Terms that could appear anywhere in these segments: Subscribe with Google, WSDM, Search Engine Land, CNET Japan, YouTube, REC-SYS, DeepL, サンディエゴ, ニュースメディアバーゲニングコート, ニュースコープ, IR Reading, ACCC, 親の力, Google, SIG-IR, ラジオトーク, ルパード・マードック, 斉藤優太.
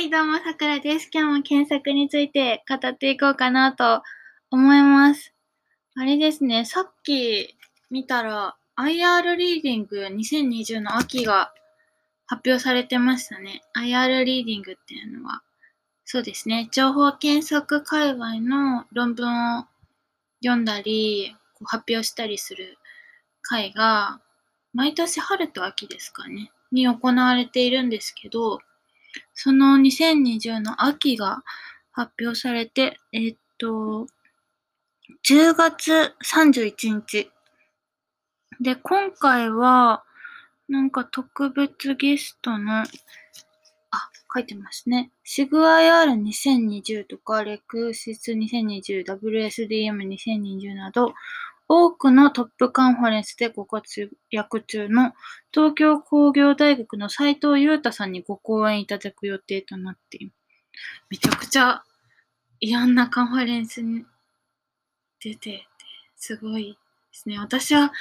はい、どうもさくらです。今日も検索について語っていこうかなと思います。あれですね、さっき見たら IR リーディング2020の秋が発表されてましたね。IR リーディングっていうのは、そうですね、情報検索界隈の論文を読んだり、発表したりする会が毎年春と秋ですかね、に行われているんですけど、その2020の秋が発表されて、10月31日。で、今回は、なんか特別ゲストの、書いてますね。SIG-IR2020 とか、REC-SYS2020、WSDM2020 など、多くのトップカンファレンスでご活躍中の東京工業大学の斉藤優太さんにご講演いただく予定となっています。めちゃくちゃいろんなカンファレンスに出てて、すごいですね。私は、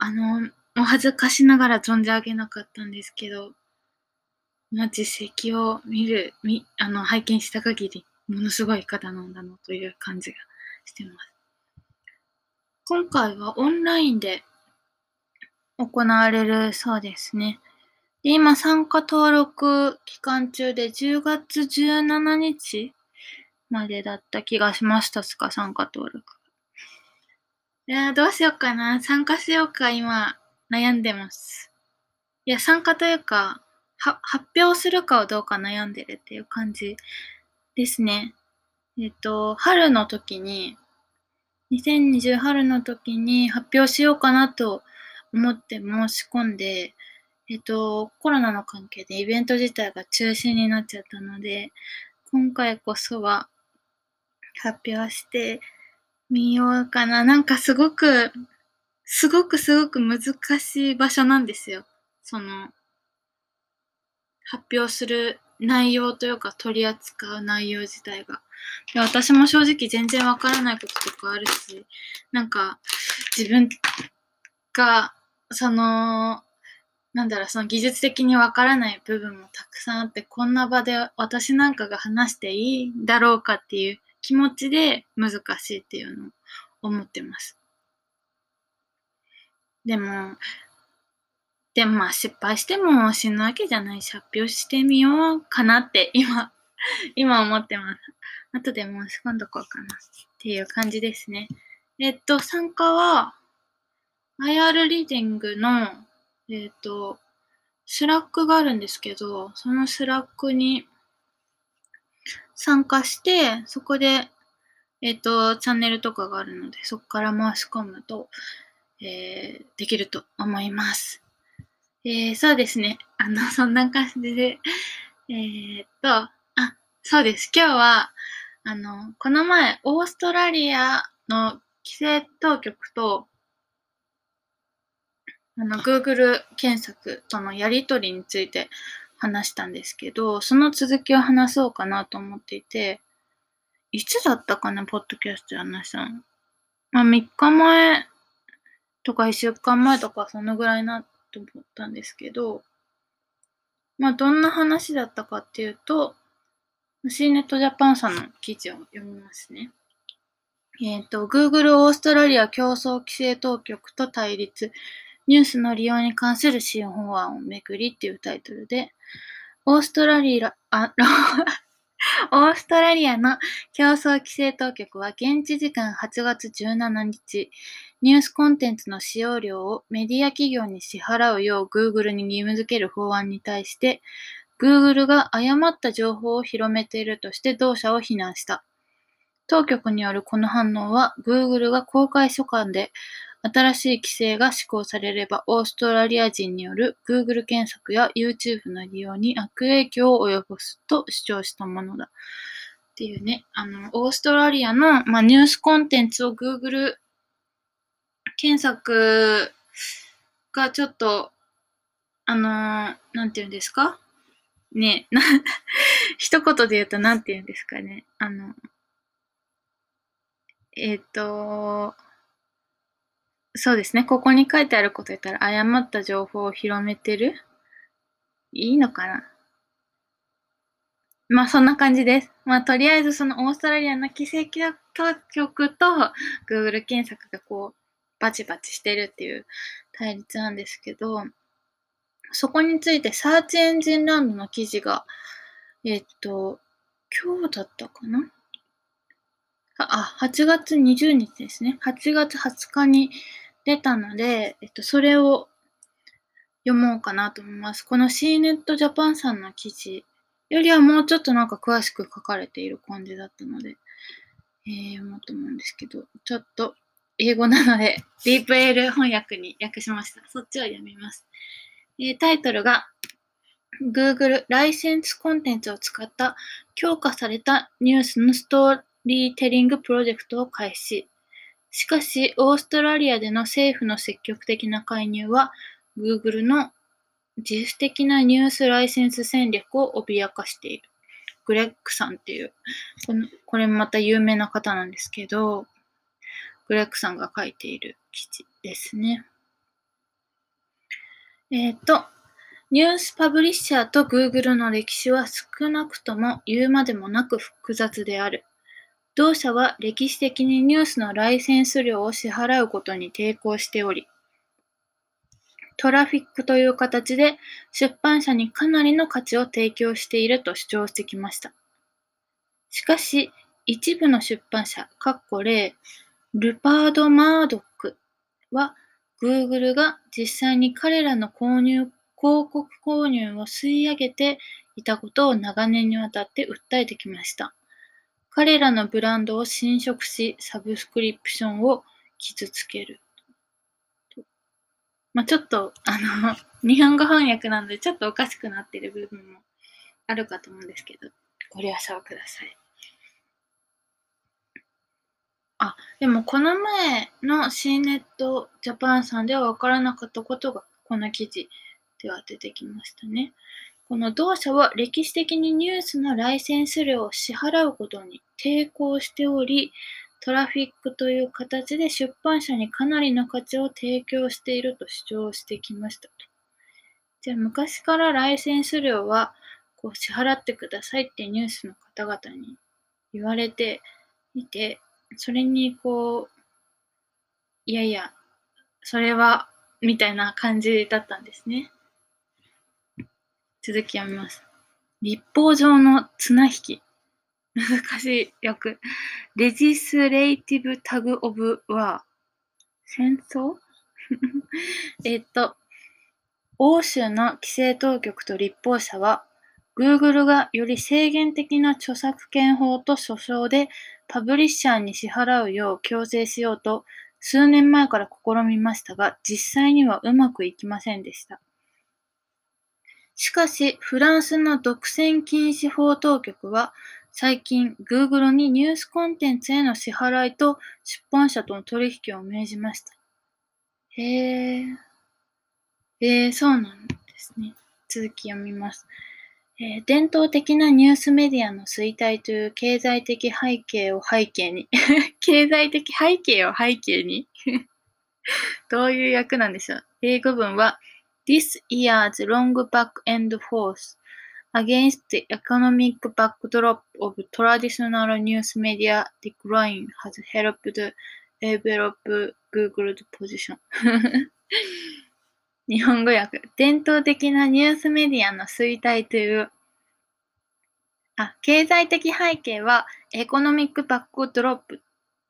お恥ずかしながら存じ上げなかったんですけど、実績を拝見した限り、ものすごい方なんだなという感じがしています。今回はオンラインで行われるそうですね。で、今参加登録期間中で10月17日までだった気がしましたすか、参加登録。いや、どうしようかな。参加しようか、今悩んでます。いや、参加というか、発表するかをどうか悩んでるっていう感じですね。春の時に、2020春の時に発表しようかなと思って申し込んで、コロナの関係でイベント自体が中止になっちゃったので、今回こそは発表してみようかな。なんかすごく難しい場所なんですよ。その、発表する内容というか取り扱う内容自体が。で、私も正直全然わからないこととかあるし、なんか自分がその技術的にわからない部分もたくさんあって、こんな場で私なんかが話していいんだろうかっていう気持ちで難しいっていうのを思ってます。でもまあ失敗しても死ぬわけじゃないし、発表してみようかなって今思ってます。後で申し込んどこうかなっていう感じですね。参加は IR リーディングの、スラックがあるんですけど、そのスラックに参加して、そこで、チャンネルとかがあるので、そこから申し込むと、できると思います。そうですね。そんな感じで、そうです。今日は、この前、オーストラリアの規制当局と、Google 検索とのやりとりについて話したんですけど、その続きを話そうかなと思っていて、いつだったかな、ポッドキャストで話したの。3日前とか1週間前とか、そのぐらいなと思ったんですけど、どんな話だったかっていうと、C ネットジャパンさんの記事を読みますね。Google オーストラリア競争規制当局と対立、ニュースの利用に関する新法案をめぐりっていうタイトルで、オーストラリアの競争規制当局は現地時間8月17日、ニュースコンテンツの使用料をメディア企業に支払うよう Google に義務付ける法案に対して、Google が誤った情報を広めているとして同社を非難した。当局によるこの反応は、Google が公開書簡で新しい規制が施行されれば、オーストラリア人による Google 検索や YouTube の利用に悪影響を及ぼすと主張したものだ。っていうね、オーストラリアの、ニュースコンテンツを Google 検索がちょっと、なんていうんですかね、一言で言うと何て言うんですかね。そうですね。ここに書いてあること言ったら、誤った情報を広めてる？いいのかな？まあそんな感じです。まあとりあえずそのオーストラリアの規制当局と Google 検索がこうバチバチしてるっていう対立なんですけど、そこについてSearch Engine Landの記事が今日だったかな8月20日ですね。8月20日に出たので、それを読もうかなと思います。この CNET Japan さんの記事よりはもうちょっとなんか詳しく書かれている感じだったので、読もうと思うんですけど、ちょっと英語なので DeepL 翻訳に訳しました。そっちを読みます。タイトルが Google ライセンスコンテンツを使った強化されたニュースのストーリーテリングプロジェクトを開始。しかし、オーストラリアでの政府の積極的な介入は Google の自主的なニュースライセンス戦略を脅かしている。グレッグさんっていう、これまた有名な方なんですけど、グレッグさんが書いている記事ですね。ニュースパブリッシャーと Google の歴史は少なくとも言うまでもなく複雑である。同社は歴史的にニュースのライセンス料を支払うことに抵抗しており、トラフィックという形で出版社にかなりの価値を提供していると主張してきました。しかし、一部の出版社、例ルパード・マードックは、Google が実際に彼らの広告購入を吸い上げていたことを長年にわたって訴えてきました。彼らのブランドを侵食し、サブスクリプションを傷つける。まあ、ちょっと、日本語翻訳なので、ちょっとおかしくなっている部分もあるかと思うんですけど、ご了承ください。でも、この前の CNET Japan さんでは分からなかったことが、この記事では出てきましたね。この同社は歴史的にニュースのライセンス料を支払うことに抵抗しており、トラフィックという形で出版社にかなりの価値を提供していると主張してきましたと。じゃあ昔からライセンス料はこう支払ってくださいってニュースの方々に言われていて、それにこう、いやいや、それはみたいな感じだったんですね。続き読みます。立法上の綱引き。難しい訳。レジスレイティブタグオブワー。戦争欧州の規制当局と立法者は、Google がより制限的な著作権法と訴訟でパブリッシャーに支払うよう強制しようと数年前から試みましたが、実際にはうまくいきませんでした。しかし、フランスの独占禁止法当局は、最近、Google にニュースコンテンツへの支払いと出版社との取引を命じました。そうなんですね。続き読みます。伝統的なニュースメディアの衰退という経済的背景を背景に経済的背景を背景にどういう訳なんでしょう。英語文は This year's long back and forth against the economic backdrop of traditional news media decline has helped develop Google's position 日本語訳、伝統的なニュースメディアの衰退という、経済的背景はエコノミックバックドロップ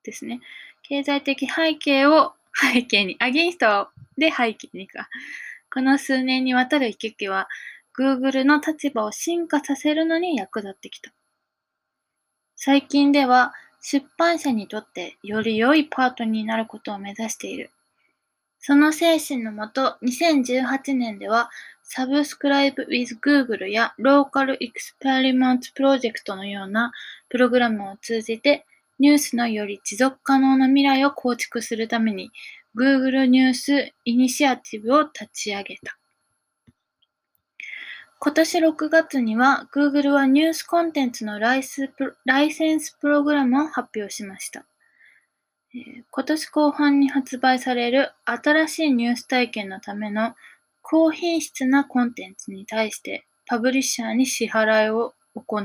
ですね。経済的背景を背景に、アゲインストで背景にか。この数年にわたる行き来は、Google の立場を進化させるのに役立ってきた。最近では、出版社にとってより良いパートになることを目指している。その精神のもと、2018年では、サブスクライブ・ウィズ・グーグルやローカル・エクスペリメント・プロジェクトのようなプログラムを通じて、ニュースのより持続可能な未来を構築するために、Google ニュース・イニシアティブを立ち上げた。今年6月には、Google はニュースコンテンツのライセンスプログラムを発表しました。今年後半に発売される新しいニュース体験のための高品質なコンテンツに対してパブリッシャーに支払いを行う。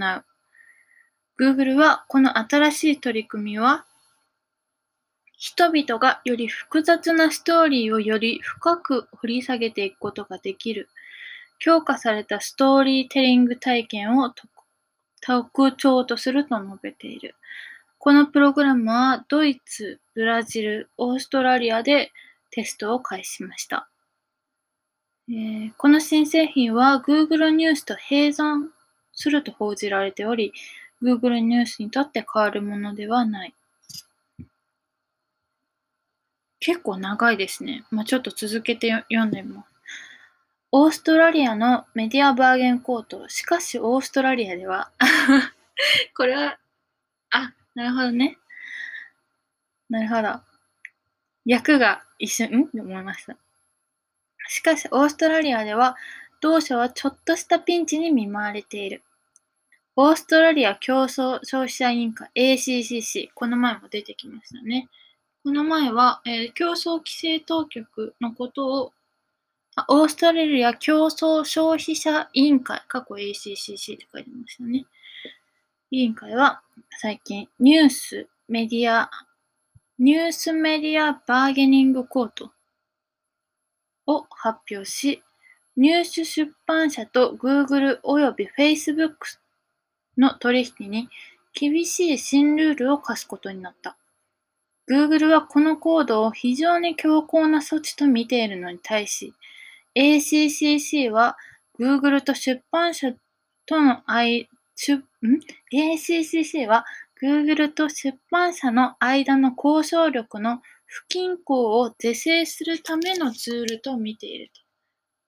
Google はこの新しい取り組みは、人々がより複雑なストーリーをより深く掘り下げていくことができる、強化されたストーリーテリング体験を特徴とすると述べている。このプログラムはドイツ、ブラジル、オーストラリアでテストを開始しました。この新製品は Google ニュースと併存すると報じられており、Google ニュースにとって変わるものではない。結構長いですね。ちょっと続けて読んでみます。オーストラリアのメディアバーゲンコート。しかしオーストラリアでは、これは、なるほどね。なるほど。訳が一緒、って思いました。しかしオーストラリアでは、同社はちょっとしたピンチに見舞われている。オーストラリア競争消費者委員会 ACCC。この前も出てきましたね。この前は、競争規制当局のことを、オーストラリア競争消費者委員会、過去 ACCC って書いてましたね。委員会は最近ニュースメディアバーゲニングコートを発表し、ニュース出版社と Google および Facebook の取引に厳しい新ルールを課すことになった。Google はこの行動を非常に強硬な措置と見ているのに対し、ACCC は Google と出版社の間の交渉力の不均衡を是正するためのツールと見ている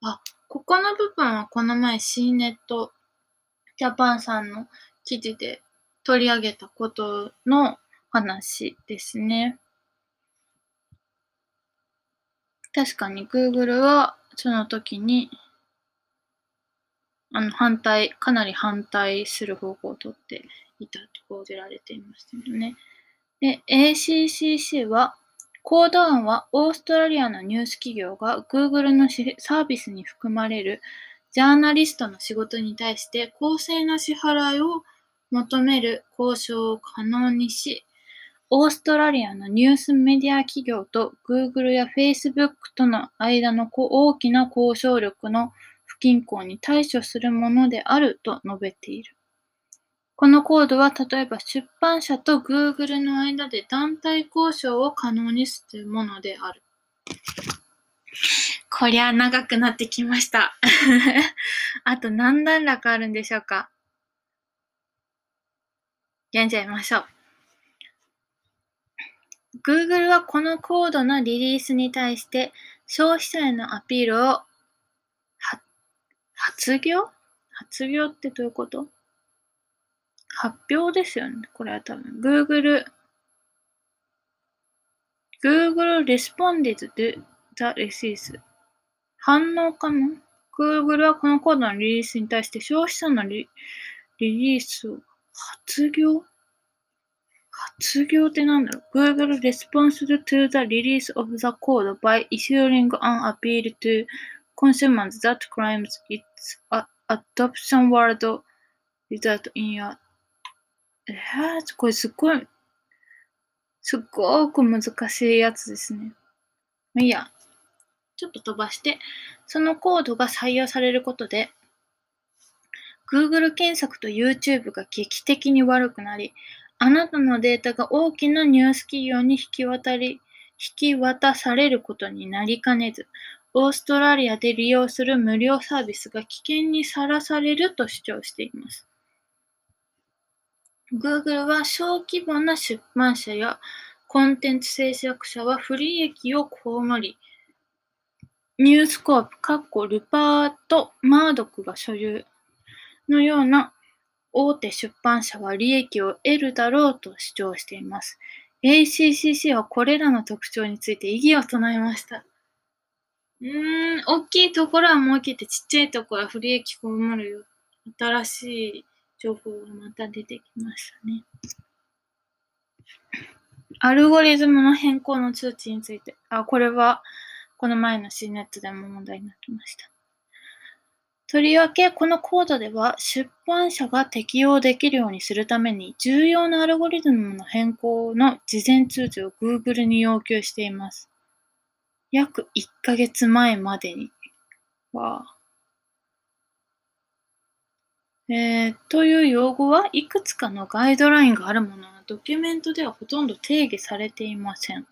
と。ここの部分はこの前 CNET ジャパンさんの記事で取り上げたことの話ですね。確かに Google はその時にかなり反対する方向をとっていたと報じられていましたよね。で、ACCC は、行動案はオーストラリアのニュース企業が Google のサービスに含まれるジャーナリストの仕事に対して公正な支払いを求める交渉を可能にし、オーストラリアのニュースメディア企業と Google や Facebook との間の大きな交渉力の不均衡に対処するものであると述べている。このコードは例えば出版社と Google の間で団体交渉を可能にするものである。こりゃ長くなってきました。あと何段落あるんでしょうか。読んじゃいましょう。Google はこのコードのリリースに対して消費者へのアピールを発業ってどういうこと？発表ですよね。これは多分 Google responded to the release。 反応かな？ Google はこのコードのリリースに対して消費者の リリースを発業ってなんだろう。 Google responded to the release of the code by issuing an appeal to consumers that claims its adoption would result in a これすっごく難しいやつですね。いや、ちょっと飛ばして、そのコードが採用されることで、Google 検索と YouTube が劇的に悪くなり、あなたのデータが大きなニュース企業に引き渡されることになりかねず、オーストラリアで利用する無料サービスが危険にさらされると主張しています。Google は小規模な出版社やコンテンツ制作者は不利益を被り、ニュースコープ（ルパート・マードックが所有）のような大手出版社は利益を得るだろうと主張しています。ACCC はこれらの特徴について異議を唱えました。大きいところは儲けてちっちゃいところは不利益被るよ。新しい情報がまた出てきましたね。アルゴリズムの変更の通知について。これはこの前の CNET でも問題になってました。とりわけこの講座では出版社が適用できるようにするために重要なアルゴリズムの変更の事前通知を Google に要求しています。約1ヶ月前までには、という用語はいくつかのガイドラインがあるもののドキュメントではほとんど定義されていません。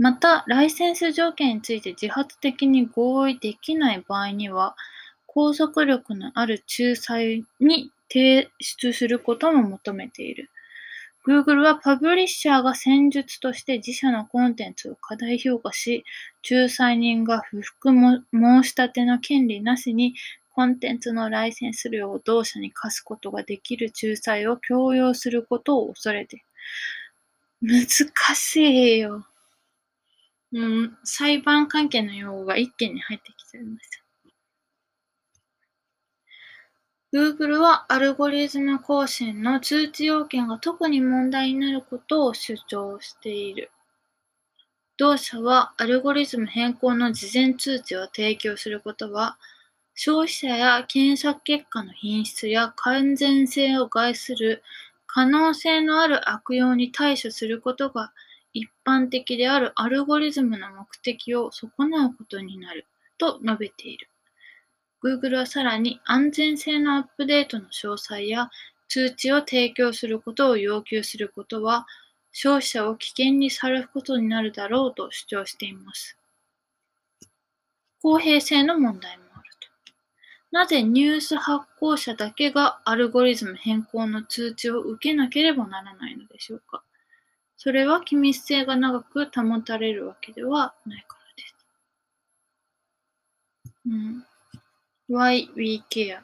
また、ライセンス条件について自発的に合意できない場合には、拘束力のある仲裁に提出することも求めている。Google はパブリッシャーが戦術として自社のコンテンツを過大評価し、仲裁人が不服申し立ての権利なしにコンテンツのライセンス料を同社に課すことができる仲裁を強要することを恐れている。難しいよ。裁判関係の用語が一件に入ってきていました。Google はアルゴリズム更新の通知要件が特に問題になることを主張している。同社はアルゴリズム変更の事前通知を提供することは、消費者や検索結果の品質や完全性を害する可能性のある悪用に対処することが一般的であるアルゴリズムの目的を損なうことになると述べている。Google はさらに安全性のアップデートの詳細や通知を提供することを要求することは消費者を危険にさらすことになるだろうと主張しています。公平性の問題もあると。なぜニュース発行者だけがアルゴリズム変更の通知を受けなければならないのでしょうか。それは機密性が長く保たれるわけではないからです。Why we care?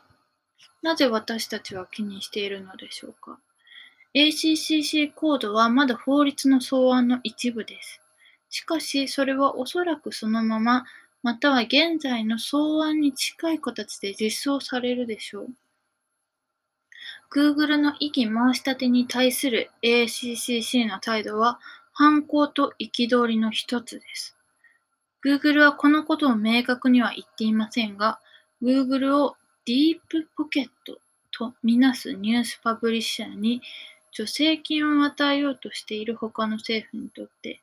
なぜ私たちは気にしているのでしょうか。ACCC コードはまだ法律の草案の一部です。しかし、それはおそらくそのまま、または現在の草案に近い形で実装されるでしょう。Google の異議申し立てに対する ACCC の態度は反抗と憤りの一つです。Google はこのことを明確には言っていませんが、Google をディープポケットとみなすニュースパブリッシャーに助成金を与えようとしている他の政府にとって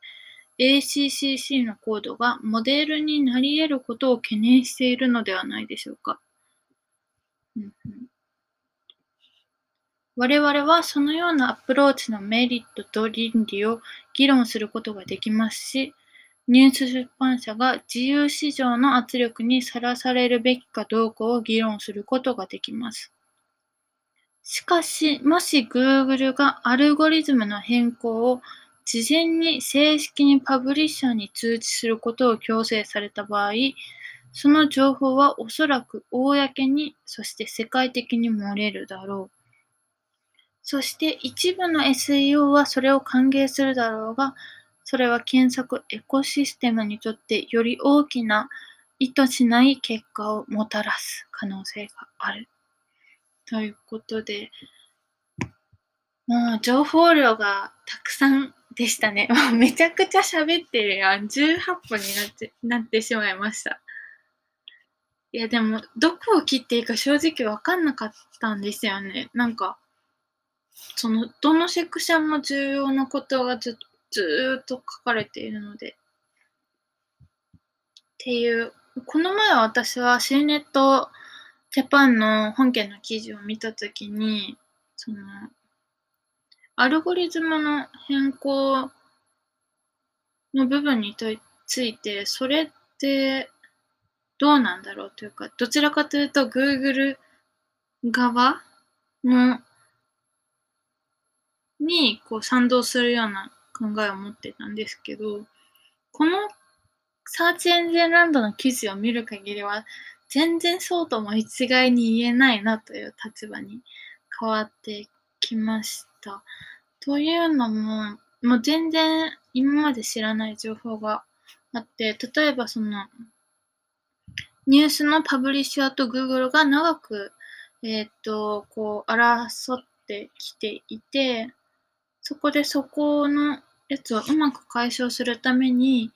ACCC のコードがモデルになり得ることを懸念しているのではないでしょうか。我々はそのようなアプローチのメリットと倫理を議論することができますし、ニュース出版社が自由市場の圧力にさらされるべきかどうかを議論することができます。しかし、もし Google がアルゴリズムの変更を事前に正式にパブリッシャーに通知することを強制された場合、その情報はおそらく公に、そして世界的に漏れるだろう。そして一部の SEO はそれを歓迎するだろうが、それは検索エコシステムにとってより大きな意図しない結果をもたらす可能性がある。ということで、もう情報量がたくさんでしたね。めちゃくちゃ喋ってるやん。18分になってしまいました。いやでも、どこを切っていいか正直わかんなかったんですよね。なんか、どのセクションも重要なことがずっと書かれているので。っていう、この前私は CNETジャパンの本件の記事を見たときに、アルゴリズムの変更の部分について、それってどうなんだろうというか、どちらかというと Google 側に賛同するような考えを持ってたんですけど、このSearch Engine Landの記事を見る限りは全然そうとも一概に言えないなという立場に変わってきました。というのも、もう全然今まで知らない情報があって、例えばニュースのパブリッシャーと Google が長く、争ってきていて、そこでそこのやつをうまく解消するために、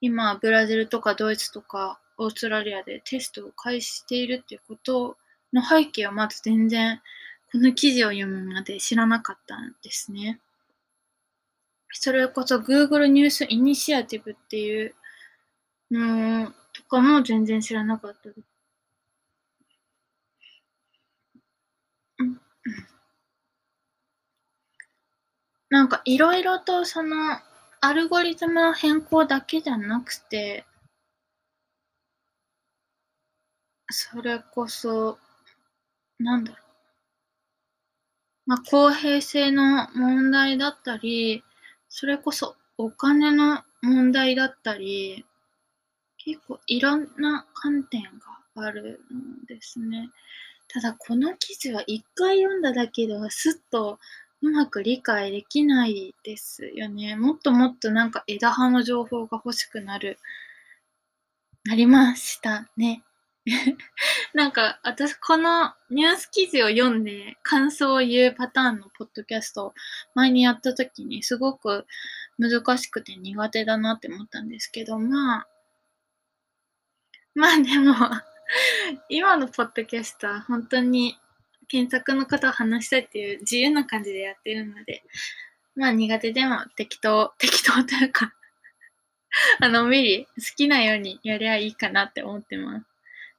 今ブラジルとかドイツとかオーストラリアでテストを開始しているっていうことの背景をまず全然この記事を読むまで知らなかったんですね。それこそ Google ニュースイニシアティブっていうのとかも全然知らなかったです。なんかいろいろとそのアルゴリズムの変更だけじゃなくて、それこそなんだろう、公平性の問題だったり、それこそお金の問題だったり、結構いろんな観点があるんですね。ただこの記事は一回読んだだけではすっとうまく理解できないですよね。もっともっとなんか枝葉の情報が欲しくなりましたね。なんか私このニュース記事を読んで感想を言うパターンのポッドキャストを前にやった時にすごく難しくて苦手だなって思ったんですけど、まあでも今のポッドキャストは本当に検索のことを話したいっていう自由な感じでやってるので、苦手でも適当というか無理、好きなようにやりゃいいかなって思ってます。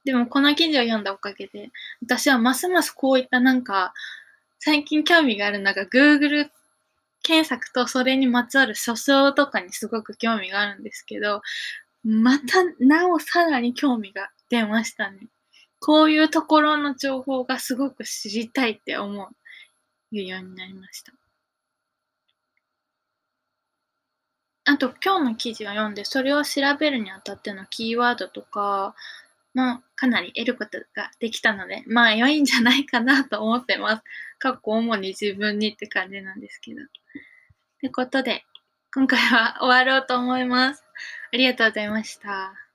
でもこの記事を読んだおかげで、私はますますこういったなんか最近興味があるのが Google 検索とそれにまつわる書評とかにすごく興味があるんですけど、またなおさらに興味が出ましたね。こういうところの情報がすごく知りたいって思うようになりました。あと今日の記事を読んで、それを調べるにあたってのキーワードとかもかなり得ることができたので、良いんじゃないかなと思ってます。主に自分にって感じなんですけど。ってことで、今回は終わろうと思います。ありがとうございました。